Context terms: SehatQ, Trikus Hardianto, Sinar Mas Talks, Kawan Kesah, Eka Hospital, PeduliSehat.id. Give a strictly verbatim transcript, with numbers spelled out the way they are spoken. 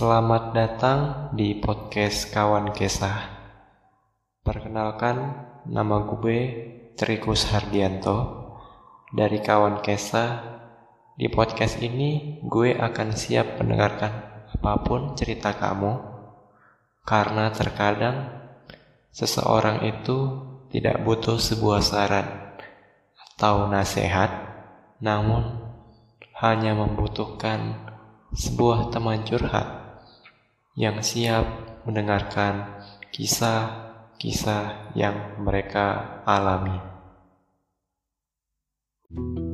Selamat datang di podcast Kawan Kesah. Perkenalkan, nama gue Trikus Hardianto dari Kawan Kesah. Di podcast ini gue akan siap mendengarkan apapun cerita kamu, karena terkadang seseorang itu tidak butuh sebuah saran atau nasihat, namun hanya membutuhkan sebuah teman curhat yang siap mendengarkan kisah-kisah yang mereka alami.